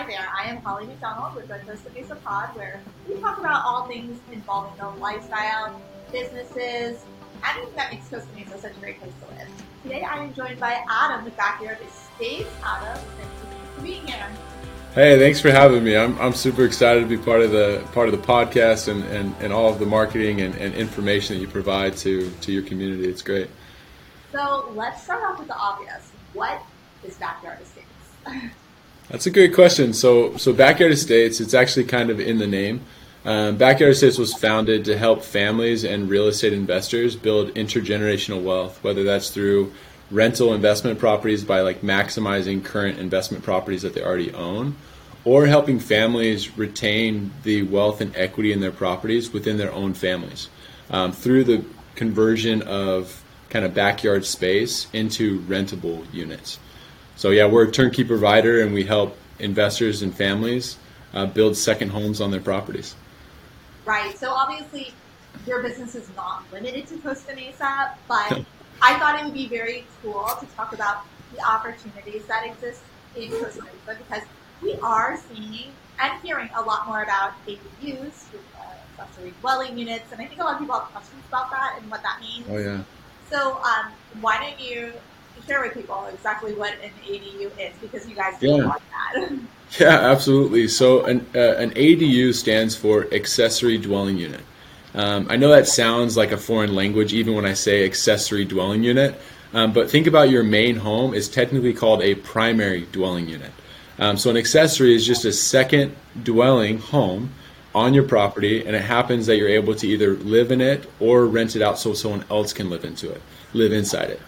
Hi there, I am Holly McDonald with the Costa Mesa Pod, where we talk about all things involving the lifestyle, businesses, anything that makes Costa Mesa such a great place to live. Today I am joined by Adam with Backyard Estates. Adam, thanks for being here. Hey, thanks for having me. I'm super excited to be part of the podcast and all of the marketing and information that you provide to your community. It's great. So let's start off with the obvious. What is Backyard Estates? That's a great question. So Backyard Estates, it's actually kind of in the name. Backyard Estates was founded to help families and real estate investors build intergenerational wealth, whether that's through rental investment properties by maximizing current investment properties that they already own, or helping families retain the wealth and equity in their properties within their own families through the conversion of kind of backyard space into rentable units. So yeah, we're a turnkey provider and we help investors and families build second homes on their properties. Right, so obviously your business is not limited to Costa Mesa, but I thought it would be very cool to talk about the opportunities that exist in Costa Mesa, because we are seeing and hearing a lot more about ADUs, accessory dwelling units, and I think a lot of people have questions about that and what that means. Oh yeah. So why don't you share with people exactly what an ADU is, because you guys do want that. Yeah, absolutely. So an ADU stands for accessory dwelling unit. I know that sounds like a foreign language, even when I say accessory dwelling unit, but think about your main home is technically called a primary dwelling unit. So an accessory is just a second dwelling home on your property, and it happens that you're able to either live in it or rent it out so someone else can live inside it.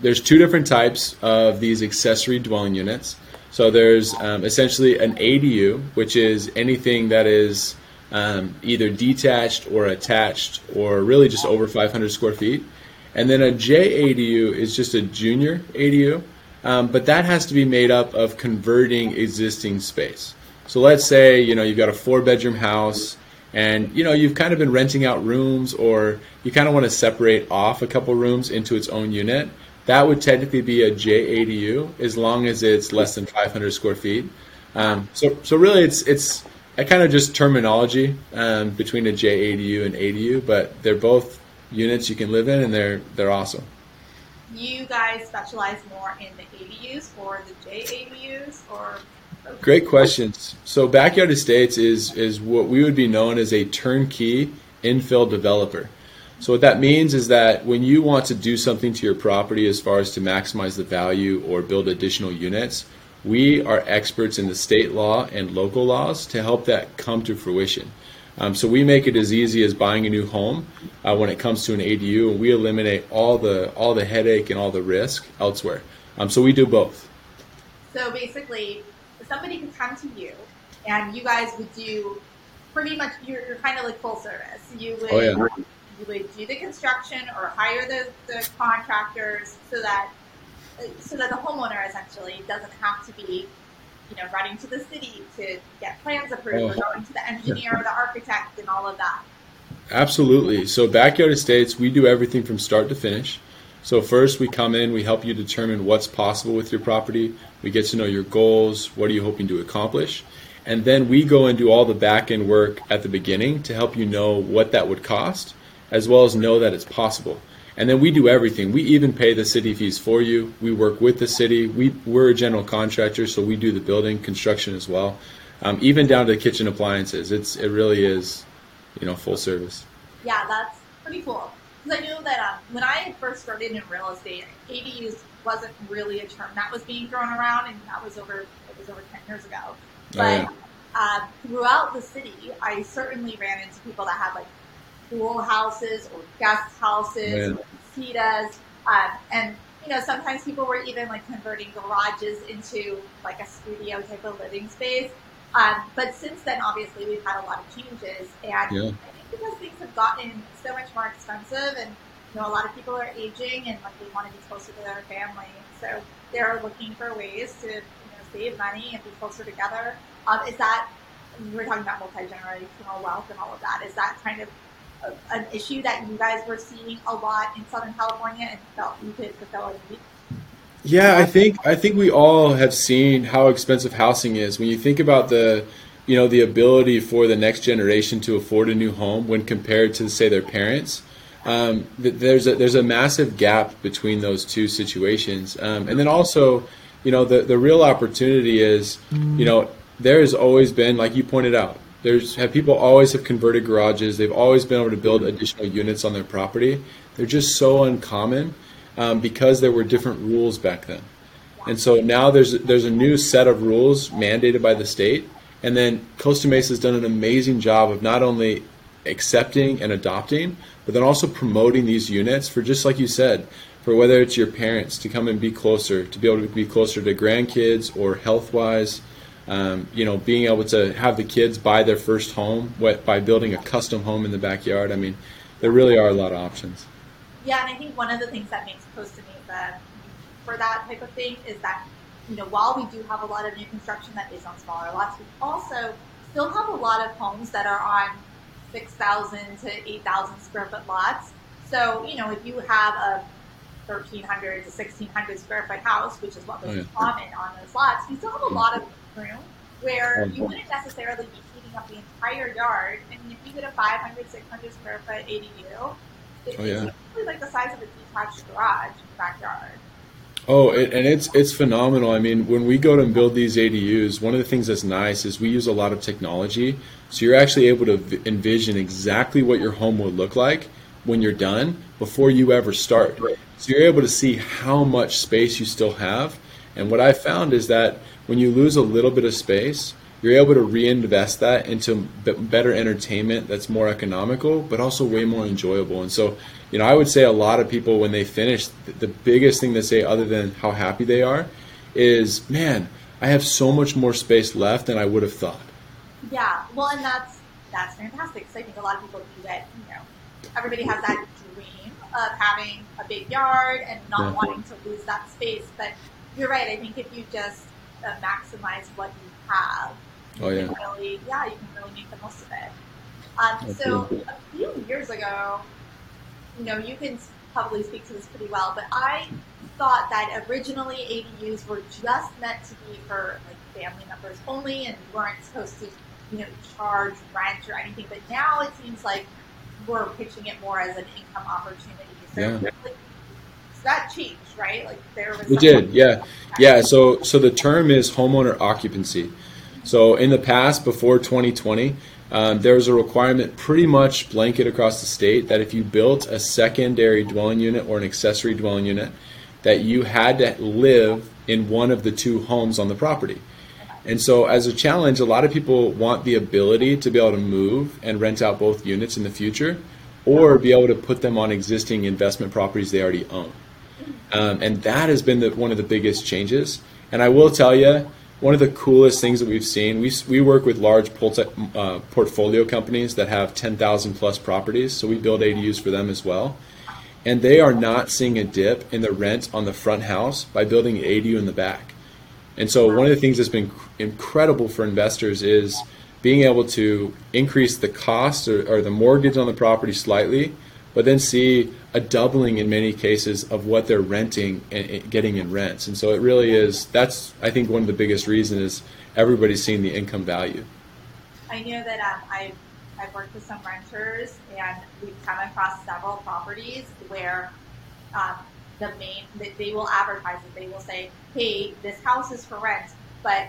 There's two different types of these accessory dwelling units. So there's essentially an ADU, which is anything that is either detached or attached, or really just over 500 square feet. And then a JADU is just a junior ADU, but that has to be made up of converting existing space. So let's say you've got a 4-bedroom house, and you've kind of been renting out rooms, or you kind of want to separate off a couple rooms into its own unit. That would technically be a JADU, as long as it's less than 500 square feet. So really, it's I kind of just terminology between a JADU and ADU, but they're both units you can live in, and they're awesome. You guys specialize more in the ADUs or the JADUs, or? Great questions. So Backyard Estates is what we would be known as a turnkey infill developer. So what that means is that when you want to do something to your property as far as to maximize the value or build additional units, we are experts in the state law and local laws to help that come to fruition. So we make it as easy as buying a new home when it comes to an ADU, and we eliminate all the headache and all the risk elsewhere. So we do both. So basically, somebody could come to you, and you guys would do pretty much. You're kind of like full service. You would do the construction or hire the contractors so that the homeowner essentially doesn't have to be, running to the city to get plans approved or going to the engineer or the architect and all of that. Absolutely. So Backyard Estates, we do everything from start to finish. So first we come in, we help you determine what's possible with your property. We get to know your goals. What are you hoping to accomplish? And then we go and do all the back end work at the beginning to help you know what that would cost, as well as know that it's possible. And then we do everything. We even pay the city fees for you. We work with the city. We're a general contractor, so we do the building construction as well, even down to the kitchen appliances. It really is, full service. Yeah, that's pretty cool. Because I know that when I first started in real estate, ADUs wasn't really a term that was being thrown around, and that was over 10 years ago. But throughout the city, I certainly ran into people that had pool houses or guest houses or casitas, and sometimes people were even converting garages into a studio type of living space, but since then obviously we've had a lot of changes, and I think because things have gotten so much more expensive, and a lot of people are aging and they want to be closer to their family, so they're looking for ways to save money and be closer together. Is that, we're talking about multi-generational wealth and all of that, is that kind of an issue that you guys were seeing a lot in Southern California and felt you could fulfill it? Yeah, I think we all have seen how expensive housing is. When you think about the ability for the next generation to afford a new home when compared to, say, their parents, there's a massive gap between those two situations. And then also, the real opportunity is, there has always been, like you pointed out, people always have converted garages. They've always been able to build additional units on their property. They're just so uncommon because there were different rules back then. And so now there's a new set of rules mandated by the state. And then Costa Mesa has done an amazing job of not only accepting and adopting, but then also promoting these units for, just like you said, for whether it's your parents to come and be closer, to be able to be closer to grandkids or health-wise, being able to have the kids buy their first home by building a custom home in the backyard. I mean, there really are a lot of options. Yeah, and I think one of the things that makes Costa Mesa for that type of thing is that, while we do have a lot of new construction that is on smaller lots, we also still have a lot of homes that are on 6,000 to 8,000 square foot lots. So, if you have a 1,300 to 1,600 square foot house, which is what was common on those lots, we still have a lot of room where you wouldn't necessarily be heating up the entire yard. I mean, if you get a 500, 600 square foot ADU, it's usually like the size of a detached garage in the backyard. Oh, and it's phenomenal. I mean, when we go to build these ADUs, one of the things that's nice is we use a lot of technology. So you're actually able to envision exactly what your home will look like when you're done before you ever start. So you're able to see how much space you still have. And what I found is that when you lose a little bit of space, you're able to reinvest that into better entertainment that's more economical, but also way more enjoyable. And so, I would say a lot of people, when they finish, the biggest thing they say, other than how happy they are, is, man, I have so much more space left than I would have thought. Yeah, well, and that's fantastic. So I think a lot of people do that, everybody has that dream of having a big yard and not wanting to lose that space. But you're right, I think if you just maximize what you have, you can really make the most of it. So a few years ago, you can probably speak to this pretty well, but I thought that originally ADUs were just meant to be for like family members only, and weren't supposed to, charge rent or anything. But now it seems like we're pitching it more as an income opportunity. So that changed, right? We did, yeah. So the term is homeowner occupancy. So in the past, before 2020, there was a requirement pretty much blanket across the state that if you built a secondary dwelling unit or an accessory dwelling unit, that you had to live in one of the two homes on the property. And so as a challenge, a lot of people want the ability to be able to move and rent out both units in the future, or be able to put them on existing investment properties they already own. And that has been one of the biggest changes. And I will tell you, one of the coolest things that we've seen, we work with large portfolio companies that have 10,000 plus properties, so we build ADUs for them as well. And they are not seeing a dip in the rent on the front house by building an ADU in the back. And so one of the things that's been incredible for investors is being able to increase the cost or the mortgage on the property slightly, but then see a doubling in many cases of what they're renting and getting in rents. And so it really is, that's I think one of the biggest reasons, is everybody's seeing the income value. I know that I've worked with some renters, and we've come across several properties where they will advertise it. They will say, hey, this house is for rent, but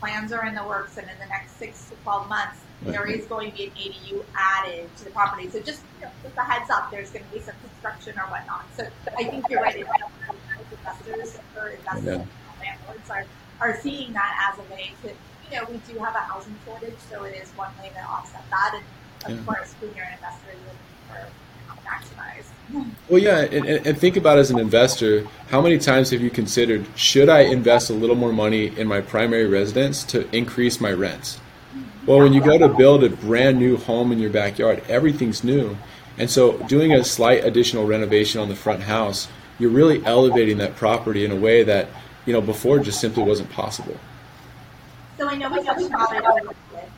plans are in the works, and in the next 6 to 12 months, there is going to be an ADU added to the property. So just with a heads up, there's going to be some construction or whatnot. So I think you're right. Investors or landlords are seeing that as a way to, we do have a housing shortage, so it is one way to offset that. And of course, when you're an investor, you're maximized. Well, yeah, and think about, as an investor, how many times have you considered, should I invest a little more money in my primary residence to increase my rents? Well, when you go to build a brand new home in your backyard, everything's new. And so doing a slight additional renovation on the front house, you're really elevating that property in a way that, before just simply wasn't possible. So I know we touched on it a little bit,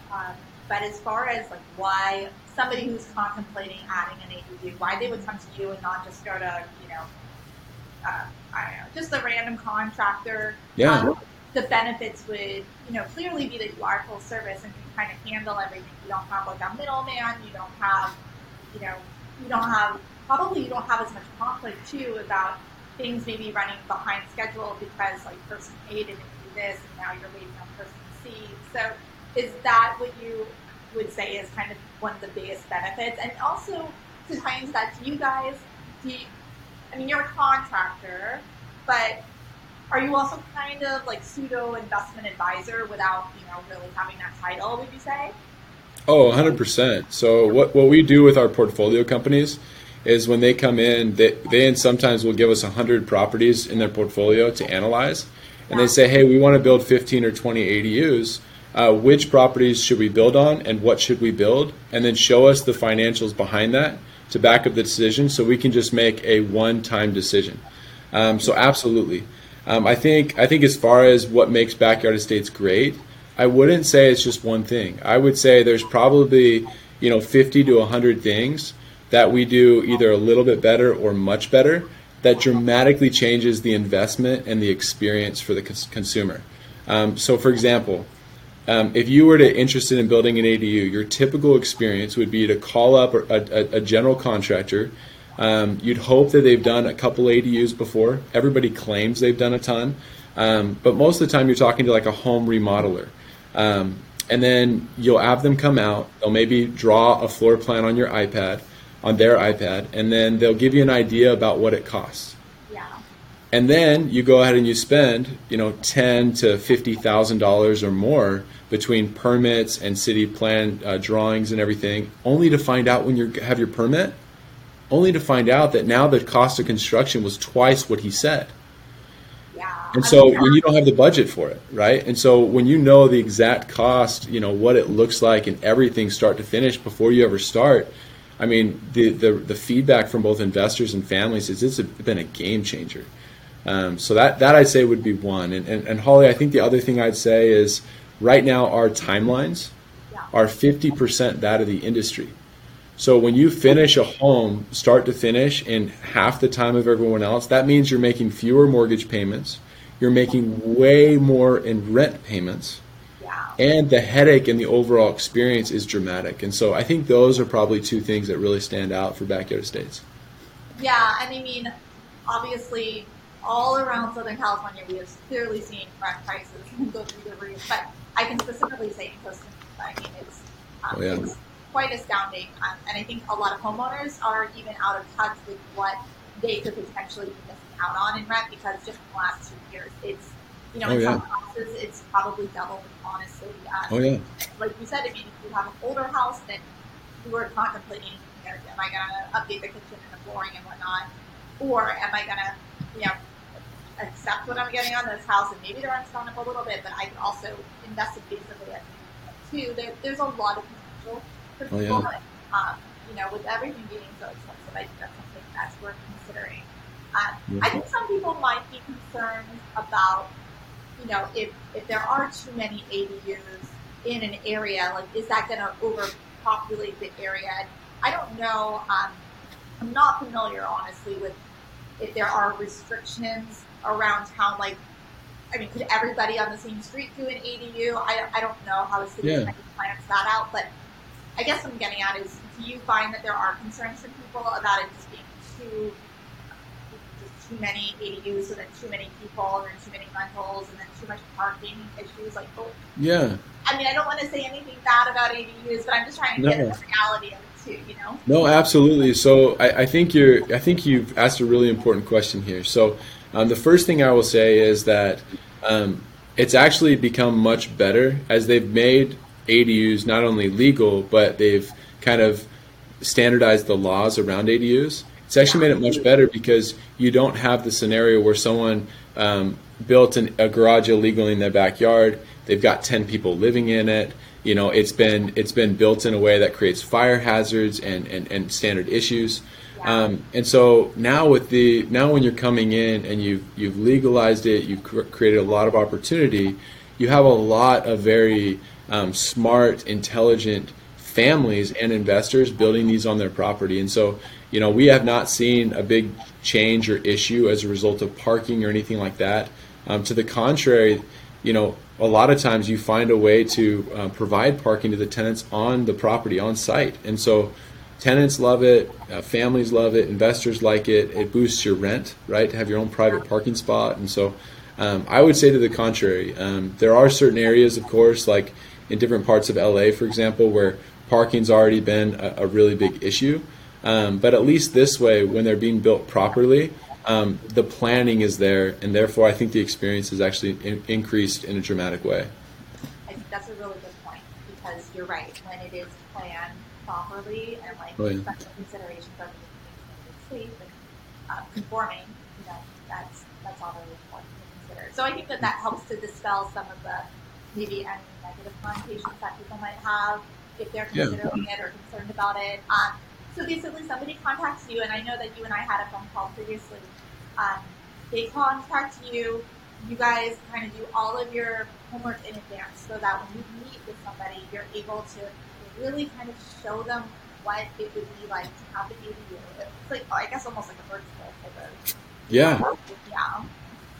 but as far as why somebody who's contemplating adding an ADU, why they would come to you and not just go to, I don't know, just a random contractor. Yeah. The benefits would, you know, clearly be that you are full service and can kind of handle everything. You don't have like a middleman. You don't have, you know, probably you don't have as much conflict too about things maybe running behind schedule because like person A didn't do this and now you're waiting on person C. So is that what you would say is kind of one of the biggest benefits? And also to tie into that, do you guys, I mean, you're a contractor, but are you also kind of like pseudo investment advisor without, you know, really having that title, would you say? Oh, 100%. So what we do with our portfolio companies is when they come in, they sometimes will give us 100 properties in their portfolio to analyze. And they say, hey, we want to build 15 or 20 ADUs. Which properties should we build on and what should we build? And then show us the financials behind that to back up the decision so we can just make a one-time decision. So absolutely. I think as far as what makes Backyard Estates great, I wouldn't say it's just one thing. I would say there's probably, you know, 50 to 100 things that we do either a little bit better or much better that dramatically changes the investment and the experience for the consumer. So for example, if you were interested in building an ADU, your typical experience would be to call up a general contractor. You'd hope that they've done a couple ADUs before. Everybody claims they've done a ton. But most of the time you're talking to like a home remodeler. And then you'll have them come out. They'll maybe draw a floor plan on their iPad, and then they'll give you an idea about what it costs. Yeah. And then you go ahead and you spend, you know, $10,000 to $50,000 or more between permits and city plan drawings and everything, only to find out when you have your permit, only to find out that now the cost of construction was twice what he said. Yeah. And so when you don't have the budget for it, right? And so when you know the exact cost, you know, what it looks like and everything start to finish before you ever start, I mean, the feedback from both investors and families is it's been a game changer. So that I'd say would be one. And Holly, I think the other thing I'd say is right now our timelines are 50% that of the industry. So when you finish a home, start to finish, in half the time of everyone else, that means you're making fewer mortgage payments. You're making way more in rent payments. And the headache and the overall experience is dramatic. And so I think those are probably two things that really stand out for Backyard Estates. Yeah, and I mean, obviously, all around Southern California, we have clearly seen rent prices go through the roof. But I can specifically say in Costa Mesa, I mean, it's quite astounding. And I think a lot of homeowners are even out of touch with what they could potentially be missing out on in rent, because just in the last 2 years, it's, you know, in some houses, it's probably doubled, honestly. Like you said, I mean, if you have an older house, then you were contemplating, you know, am I going to update the kitchen and the flooring and whatnot? Or am I going to, you know, accept what I'm getting on this house and maybe the rent's gone up a little bit, but I can also invest in basically at too. There's a lot of potential for people. You know, with everything being so expensive, I think that's something that's worth considering. I think some people might be concerned about, you know, if there are too many ADUs in an area, like, is that going to overpopulate the area? And I don't know. I'm not familiar, honestly, with if there are restrictions around town. Like, I mean, could everybody on the same street do an ADU? I don't know how the city plans that out. But I guess what I'm getting at is, do you find that there are concerns from people about it just being too many ADUs, so then too many people, and then too many rentals, and then too much parking issues? Like, I mean, I don't want to say anything bad about ADUs, but I'm just trying to get the reality of it too, you know? No, absolutely. So I think you've asked a really important question here. So the first thing I will say is that it's actually become much better as they've made ADUs not only legal, but they've kind of standardized the laws around ADUs. It's actually made it much better because you don't have the scenario where someone built a garage illegally in their backyard. They've got 10 people living in it. You know, it's been built in a way that creates fire hazards and standard issues. And so now when you're coming in and you've legalized it, you've created a lot of opportunity. You have a lot of very smart, intelligent families and investors building these on their property. And so, you know, we have not seen a big change or issue as a result of parking or anything like that. To the contrary, you know, a lot of times you find a way to provide parking to the tenants on the property, on site. And so tenants love it, families love it, investors like it. It boosts your rent, right, to have your own private parking spot. And so I would say to the contrary, there are certain areas, of course, like in different parts of LA, for example, where parking's already been a really big issue. But at least this way, when they're being built properly, the planning is there, and therefore I think the experience is actually increased in a dramatic way. I think that's a really good point, because you're right, when it is planned properly and like special considerations of the sleep and conforming, you know, that's all really important to consider. So I think that helps to dispel some of the maybe any negative connotations that people might have if they're considering it or concerned about it. So basically somebody contacts you, and I know that you and I had a phone call previously. They contact you, you guys kind of do all of your homework in advance so that when you meet with somebody, you're able to really kind of show them what it would be like to have an ADU. It's like, I guess almost like a virtual type of.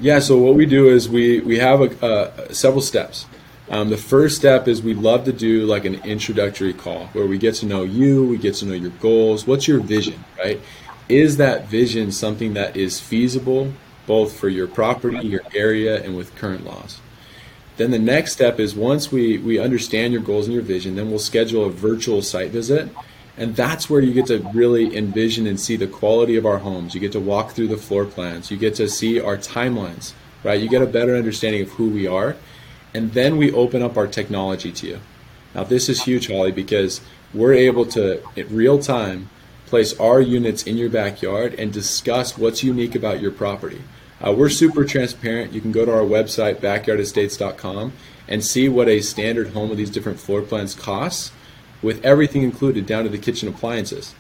Yeah, so what we do is we have several steps. The first step is we love to do like an introductory call where we get to know you, we get to know your goals, what's your vision, right? Is that vision something that is feasible both for your property, your area, and with current laws? Then the next step is once we understand your goals and your vision, then we'll schedule a virtual site visit. And that's where you get to really envision and see the quality of our homes. You get to walk through the floor plans. You get to see our timelines, right? You get a better understanding of who we are. And then we open up our technology to you. Now, this is huge, Holly, because we're able to, in real time, place our units in your backyard and discuss what's unique about your property. We're super transparent. You can go to our website, backyardestates.com, and see what a standard home with these different floor plans costs, with everything included down to the kitchen appliances.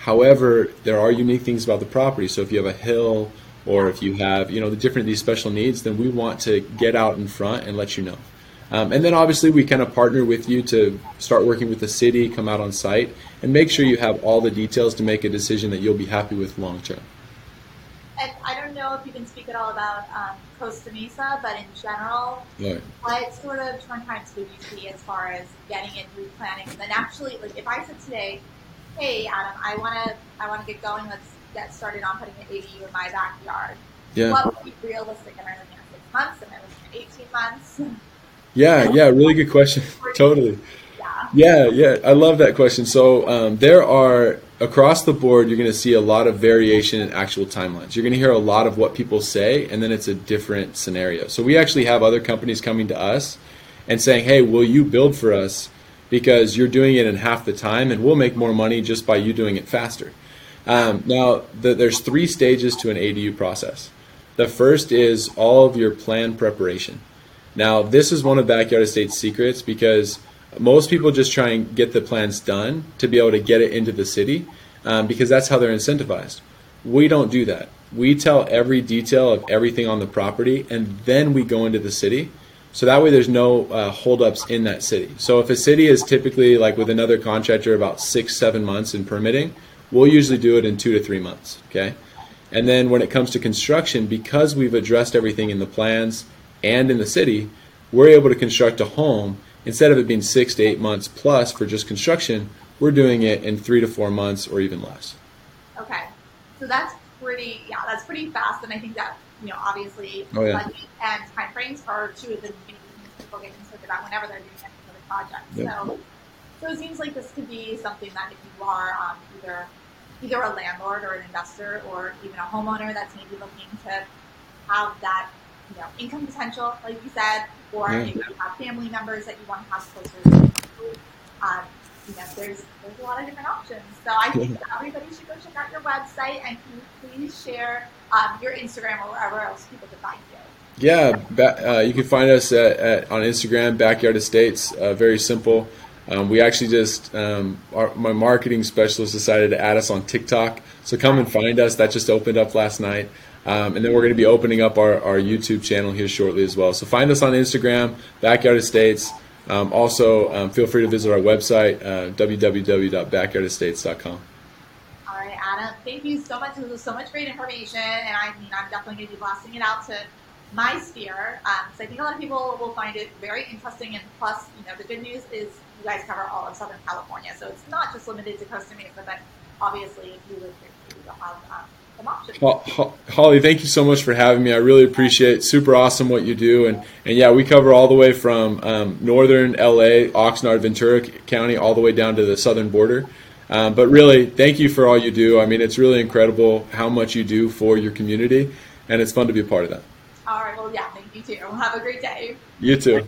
However, there are unique things about the property. So if you have a hill, or if you have, you know, the different these special needs, then we want to get out in front and let you know. And then obviously we kind of partner with you to start working with the city, come out on site, and make sure you have all the details to make a decision that you'll be happy with long term. And I don't know if you can speak at all about Costa Mesa, but in general, what sort of turn times would you see as far as getting it through planning? And then actually, like if I said today, hey Adam, I wanna get going, let's get started on putting an ADU in my backyard. Yeah. What would be realistic? Am I looking at 6 months? Am I looking at 18 months? Yeah, really good question. Totally. Yeah, I love that question. So there are, across the board, you're going to see a lot of variation in actual timelines. You're going to hear a lot of what people say, and then it's a different scenario. So we actually have other companies coming to us and saying, hey, will you build for us because you're doing it in half the time, and we'll make more money just by you doing it faster. Now, there's 3 stages to an ADU process. The first is all of your plan preparation. Now, this is one of Backyard Estates' secrets, because most people just try and get the plans done to be able to get it into the city, because that's how they're incentivized. We don't do that. We tell every detail of everything on the property, and then we go into the city. So that way there's no holdups in that city. So if a city is typically, like with another contractor, about 6-7 months in permitting, we'll usually do it in 2 to 3 months, okay? And then when it comes to construction, because we've addressed everything in the plans and in the city, we're able to construct a home. Instead of it being 6 to 8 months plus for just construction, we're doing it in 3 to 4 months or even less. Okay, so that's pretty fast, and I think that, you know, obviously budget and time frames are 2 of the things people get concerned about whenever they're doing any sort of project. So it seems like this could be something that if you are either a landlord or an investor or even a homeowner that's maybe looking to have that, you know, income potential, like you said, or maybe you have family members that you want to have closer to you. You know, there's a lot of different options. So I think that everybody should go check out your website, and can you please share your Instagram or wherever else people can find you? Yeah, you can find us on Instagram, Backyard Estates, very simple. We actually just, my marketing specialist decided to add us on TikTok. So come and find us. That just opened up last night. And then we're going to be opening up our YouTube channel here shortly as well. So find us on Instagram, Backyard Estates. Also, feel free to visit our website, www.backyardestates.com. All right, Adam, thank you so much. This was so much great information, and I mean, I'm definitely going to be blasting it out to my sphere. So I think a lot of people will find it very interesting, and plus, you know, the good news is you guys cover all of Southern California, so it's not just limited to Costa Mesa, but obviously, if you live here, you don't have some options. Well, Holly, thank you so much for having me. I really appreciate it. Super awesome what you do, and yeah, we cover all the way from northern LA, Oxnard, Ventura County, all the way down to the southern border. But really, thank you for all you do. I mean, it's really incredible how much you do for your community, and it's fun to be a part of that. All right. Well, yeah, thank you too. Have a great day. You too.